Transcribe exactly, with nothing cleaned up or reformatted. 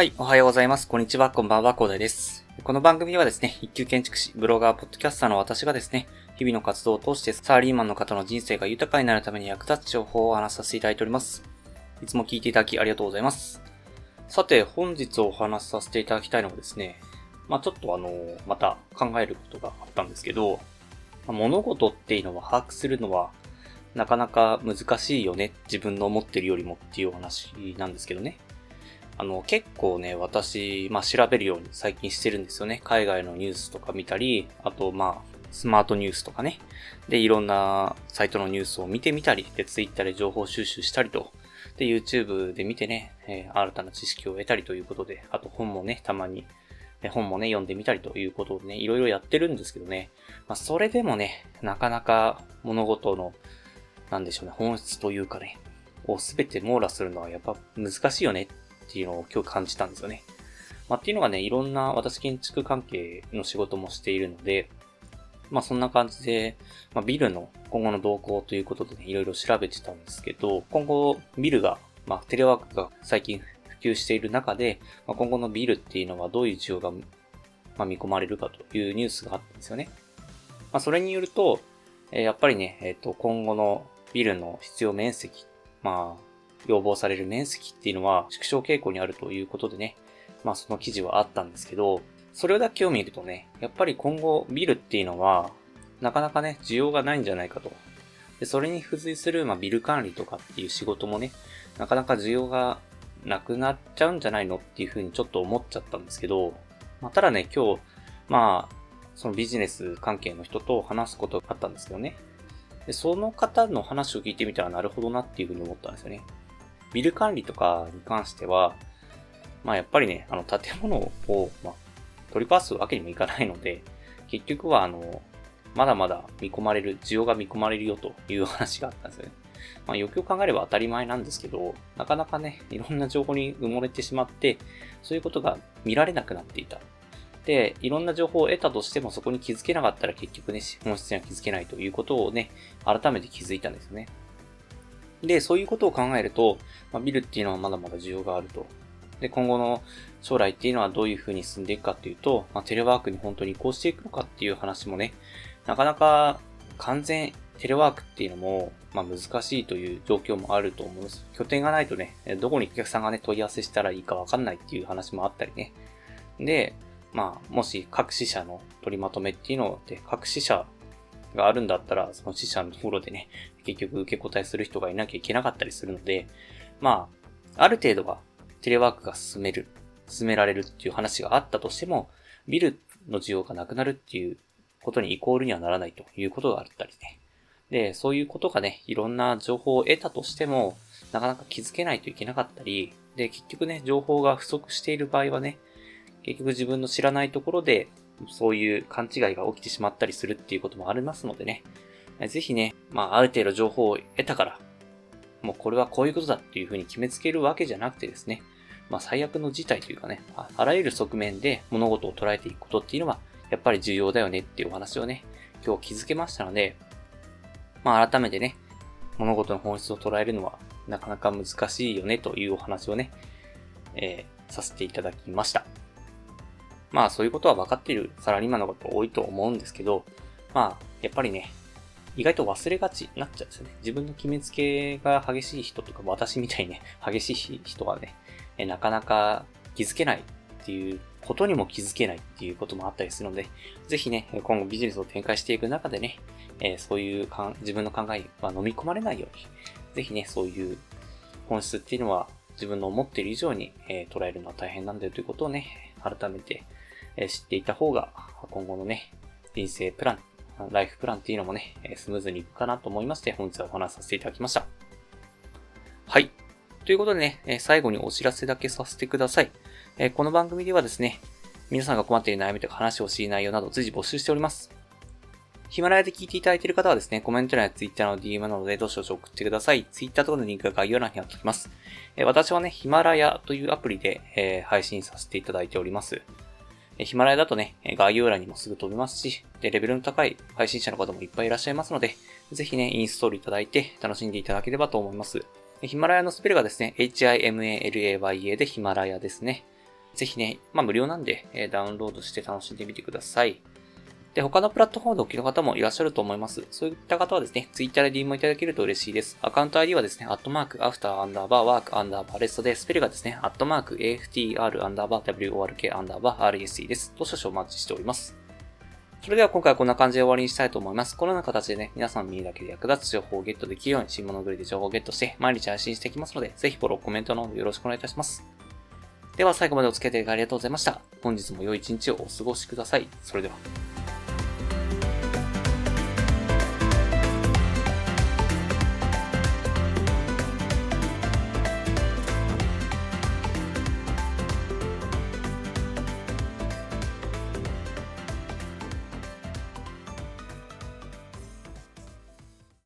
はい、おはようございます。こんにちは、こんばんは、コーダイです。この番組はですね、一級建築士、ブロガー、ポッドキャスターの私がですね、日々の活動を通してサラリーマンの方の人生が豊かになるために役立つ情報を話させていただいております。いつも聞いていただきありがとうございます。さて、本日お話しさせていただきたいのはですね、まあちょっとあの、また考えることがあったんですけど、物事っていうのは把握するのはなかなか難しいよね。自分の思ってるよりもっていうお話なんですけどね。あの、結構ね、私、まあ、調べるように最近してるんですよね。海外のニュースとか見たり、あと、まあ、スマートニュースとかね。で、いろんなサイトのニュースを見てみたり、で、Twitter で情報収集したりと、で、YouTube で見てね、えー、新たな知識を得たりということで、あと本もね、たまに、本もね、読んでみたりということをね、いろいろやってるんですけどね。まあ、それでもね、なかなか物事の、なんでしょうね、本質というかね、をすべて網羅するのはやっぱ難しいよねっていうのを今日感じたんですよね。まあ、っていうのがね、いろんな私建築関係の仕事もしているので、まあそんな感じで、まあ、ビルの今後の動向ということでね、いろいろ調べてたんですけど、今後ビルが、まあテレワークが最近普及している中で、まあ、今後のビルっていうのはどういう需要が、まあ、見込まれるかというニュースがあったんですよね。まあそれによると、えー、やっぱりね、えっと、今後のビルの必要面積、まあ、要望される面積っていうのは縮小傾向にあるということでね、まあその記事はあったんですけど、それだけを見るとね、やっぱり今後ビルっていうのはなかなかね、需要がないんじゃないかと。で、それに付随する、まあ、ビル管理とかっていう仕事もね、なかなか需要がなくなっちゃうんじゃないのっていうふうにちょっと思っちゃったんですけど、まあ、ただね、今日、まあ、そのビジネス関係の人と話すことがあったんですけどね。で、その方の話を聞いてみたらなるほどなっていうふうに思ったんですよね。ビル管理とかに関しては、まあやっぱりね、あの建物を、まあ、取り壊すわけにもいかないので、結局はあの、まだまだ見込まれる、需要が見込まれるよという話があったんですよね。まあよくよく考えれば当たり前なんですけど、なかなかね、いろんな情報に埋もれてしまって、そういうことが見られなくなっていた。で、いろんな情報を得たとしてもそこに気づけなかったら結局ね、本質には気づけないということをね、改めて気づいたんですよね。で、そういうことを考えると、まあ、ビルっていうのはまだまだ需要があると。で、今後の将来っていうのはどういうふうに進んでいくかっていうと、まあ、テレワークに本当に移行していくのかっていう話もね、なかなか完全テレワークっていうのも、まあ、難しいという状況もあると思うんです。拠点がないとね、どこにお客さんがね、問い合わせしたらいいかわかんないっていう話もあったりね。で、まあ、もし各支社の取りまとめっていうので、各支社があるんだったら、その支社のところでね、結局受け答えする人がいなきゃいけなかったりするので、まあ、ある程度はテレワークが進める、進められるっていう話があったとしても、ビルの需要がなくなるっていうことにイコールにはならないということがあったりね。で、そういうことがね、いろんな情報を得たとしても、なかなか気づけないといけなかったり、で、結局ね、情報が不足している場合はね、結局自分の知らないところで、そういう勘違いが起きてしまったりするっていうこともありますのでね。ぜひね、まあある程度情報を得たから、もうこれはこういうことだっていうふうに決めつけるわけじゃなくてですね、まあ最悪の事態というかね、あらゆる側面で物事を捉えていくことっていうのは、やっぱり重要だよねっていうお話をね、今日気づけましたので、まあ改めてね、物事の本質を捉えるのはなかなか難しいよねというお話をね、えー、させていただきました。まあそういうことは分かっているサラリーマンの方多いと思うんですけど、まあやっぱりね、意外と忘れがちになっちゃうんですよね。自分の決めつけが激しい人とか、私みたいにね、激しい人はね、なかなか気づけないっていうことにも気づけないっていうこともあったりするので、ぜひね、今後ビジネスを展開していく中でね、そういうか自分の考えは飲み込まれないように、ぜひね、そういう本質っていうのは自分の思っている以上に捉えるのは大変なんだよということをね、改めて知っていた方が、今後のね、人生プラン、ライフプランっていうのもね、スムーズにいくかなと思いまして、本日はお話しさせていただきました。はい。ということでね、最後にお知らせだけさせてください。この番組ではですね、皆さんが困っている悩みとか話をしい内容など随時募集しております。ヒマラヤで聞いていただいている方はですね、コメント欄やツイッターの ディーエム などでどしどし送ってください。ツイッターとかのリンクが概要欄に貼っておきます。私はね、ヒマラヤというアプリで配信させていただいております。ヒマラヤだとね、概要欄にもすぐ飛びますし、で、レベルの高い配信者の方もいっぱいいらっしゃいますので、ぜひね、インストールいただいて楽しんでいただければと思います。ヒマラヤのスペルがですね、エイチアイエムエーエルエーワイエー でヒマラヤですね。ぜひね、まあ無料なんで、えー、ダウンロードして楽しんでみてください。で、他のプラットフォームでお聞きの方もいらっしゃると思います。そういった方はですね、Twitter で ディーエム もいただけると嬉しいです。アカウント アイディー はですね、アットマーク、アフター、アンダーバー、ワーク、アンダーバー、レストで、スペルがですね、アットマーク、エーエフティーアール、アンダーバー、ダブリューオーアールケー、アンダーバー、アールイーシー です。と少々お待ちしております。それでは今回はこんな感じで終わりにしたいと思います。このような形でね、皆さんの耳だけで役立つ情報をゲットできるように、新物狂いで情報をゲットして、毎日配信していきますので、ぜひフォロー、コメントの方よろしくお願いいたします。では最後までお付き合いいただきありがとうございました。本日も良い一日をお過ごしください。それでは。